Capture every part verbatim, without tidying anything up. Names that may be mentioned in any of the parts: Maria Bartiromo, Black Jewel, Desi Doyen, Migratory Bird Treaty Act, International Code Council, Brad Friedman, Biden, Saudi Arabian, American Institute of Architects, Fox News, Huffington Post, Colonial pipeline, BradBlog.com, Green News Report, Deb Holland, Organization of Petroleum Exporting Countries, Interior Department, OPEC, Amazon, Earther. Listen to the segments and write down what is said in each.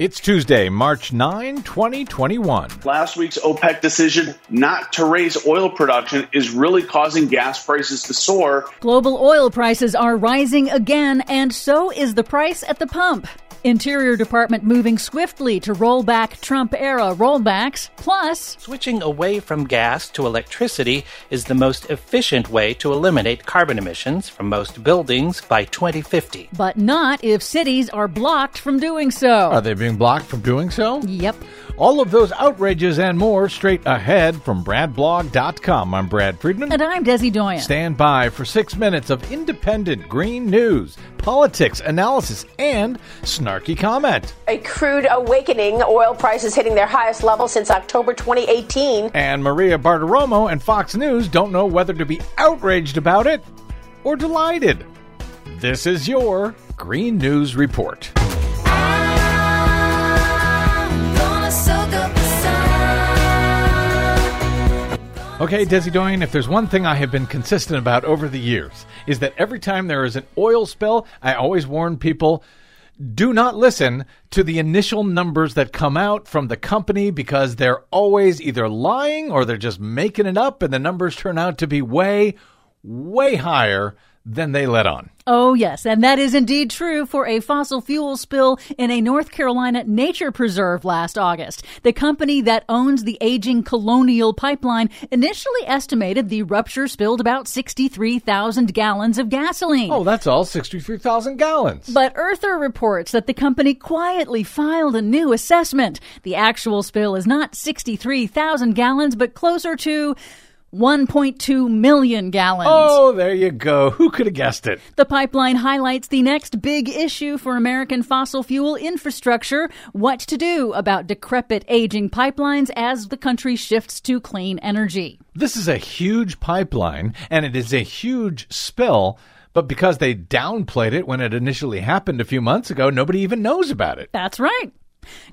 It's Tuesday, March ninth, twenty twenty-one. Last week's OPEC decision not to raise oil production is really causing gas prices to soar. Global oil prices are rising again, and so is the price at the pump. Interior Department moving swiftly to roll back Trump-era rollbacks, plus... switching away from gas to electricity is the most efficient way to eliminate carbon emissions from most buildings by twenty fifty. But not if cities are blocked from doing so. Are they being blocked from doing so? Yep. All of those outrages and more straight ahead from Brad Blog dot com. I'm Brad Friedman. And I'm Desi Doyen. Stand by for six minutes of independent green news, politics, analysis, and snarky comment. A crude awakening. Oil prices hitting their highest level since October twenty eighteen. And Maria Bartiromo and Fox News don't know whether to be outraged about it or delighted. This is your Green News Report. Okay, Desi Doyen, if there's one thing I have been consistent about over the years is that every time there is an oil spill, I always warn people, do not listen to the initial numbers that come out from the company because they're always either lying or they're just making it up, and the numbers turn out to be way, way higher than they let on. Oh, yes. And that is indeed true for a fossil fuel spill in a North Carolina nature preserve last August. The company that owns the aging Colonial pipeline initially estimated the rupture spilled about sixty-three thousand gallons of gasoline. Oh, that's all, sixty-three thousand gallons. But Earther reports that the company quietly filed a new assessment. The actual spill is not sixty-three thousand gallons, but closer to one point two million gallons. Oh, there you go. Who could have guessed it? The pipeline highlights the next big issue for American fossil fuel infrastructure, what to do about decrepit, aging pipelines as the country shifts to clean energy. This is a huge pipeline, and it is a huge spill. But because they downplayed it when it initially happened a few months ago, nobody even knows about it. That's right.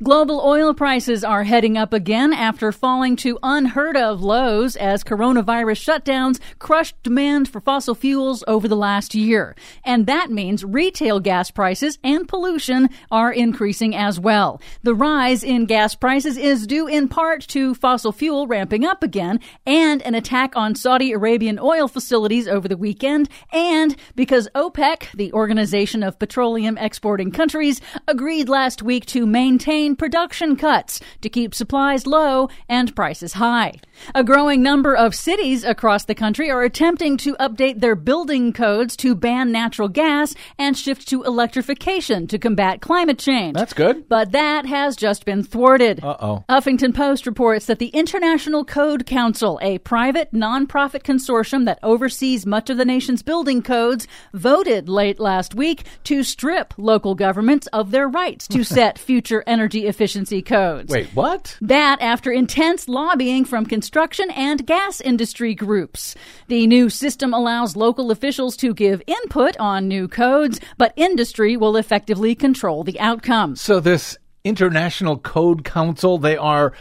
Global oil prices are heading up again after falling to unheard-of lows as coronavirus shutdowns crushed demand for fossil fuels over the last year. And that means retail gas prices and pollution are increasing as well. The rise in gas prices is due in part to fossil fuel ramping up again and an attack on Saudi Arabian oil facilities over the weekend, and because OPEC, the Organization of Petroleum Exporting Countries, agreed last week to maintain production cuts to keep supplies low and prices high. A growing number of cities across the country are attempting to update their building codes to ban natural gas and shift to electrification to combat climate change. That's good. But that has just been thwarted. Uh-oh. Huffington Post reports that the International Code Council, a private nonprofit consortium that oversees much of the nation's building codes, voted late last week to strip local governments of their rights to set future energy efficiency codes. Wait, what? That after intense lobbying from construction and gas industry groups. The new system allows local officials to give input on new codes, but industry will effectively control the outcome. So this International Code Council, they are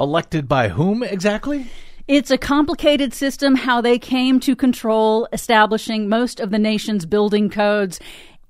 elected by whom exactly? It's a complicated system, how they came to control establishing most of the nation's building codes.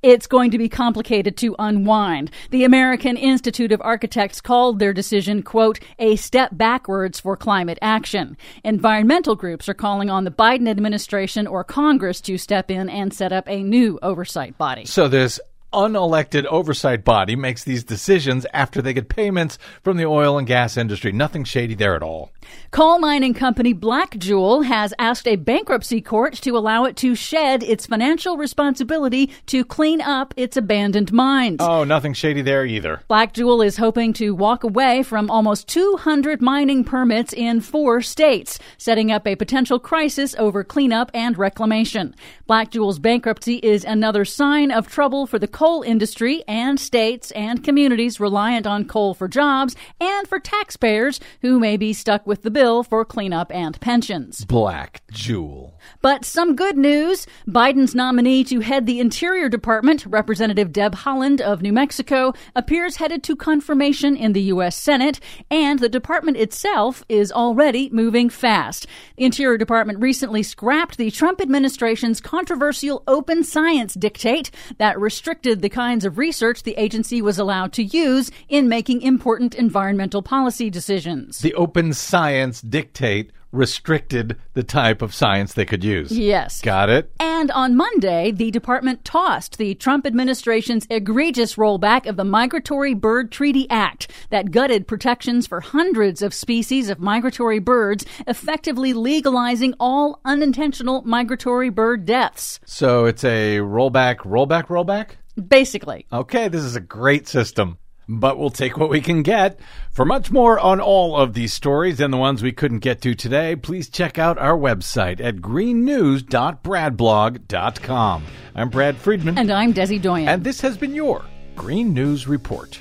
It's going to be complicated to unwind. The American Institute of Architects called their decision, quote, a step backwards for climate action. Environmental groups are calling on the Biden administration or Congress to step in and set up a new oversight body. So this unelected oversight body makes these decisions after they get payments from the oil and gas industry. Nothing shady there at all. Coal mining company Black Jewel has asked a bankruptcy court to allow it to shed its financial responsibility to clean up its abandoned mines. Oh, nothing shady there either. Black Jewel is hoping to walk away from almost two hundred mining permits in four states, setting up a potential crisis over cleanup and reclamation. Black Jewel's bankruptcy is another sign of trouble for the coal industry and states and communities reliant on coal for jobs and for taxpayers who may be stuck with the bill for cleanup and pensions. Black Jewel. But some good news. Biden's nominee to head the Interior Department, Representative Deb Holland of New Mexico, appears headed to confirmation in the U S Senate, and the department itself is already moving fast. The Interior Department recently scrapped the Trump administration's controversial open science dictate that restricted restricted the kinds of research the agency was allowed to use in making important environmental policy decisions. The open science dictate restricted the type of science they could use. Yes. Got it. And on Monday, the department tossed the Trump administration's egregious rollback of the Migratory Bird Treaty Act that gutted protections for hundreds of species of migratory birds, effectively legalizing all unintentional migratory bird deaths. So it's a rollback, rollback, rollback? Basically. Okay, this is a great system. But we'll take what we can get. For much more on all of these stories and the ones we couldn't get to today, please check out our website at green news dot brad blog dot com. I'm Brad Friedman. And I'm Desi Doyen. And this has been your Green News Report.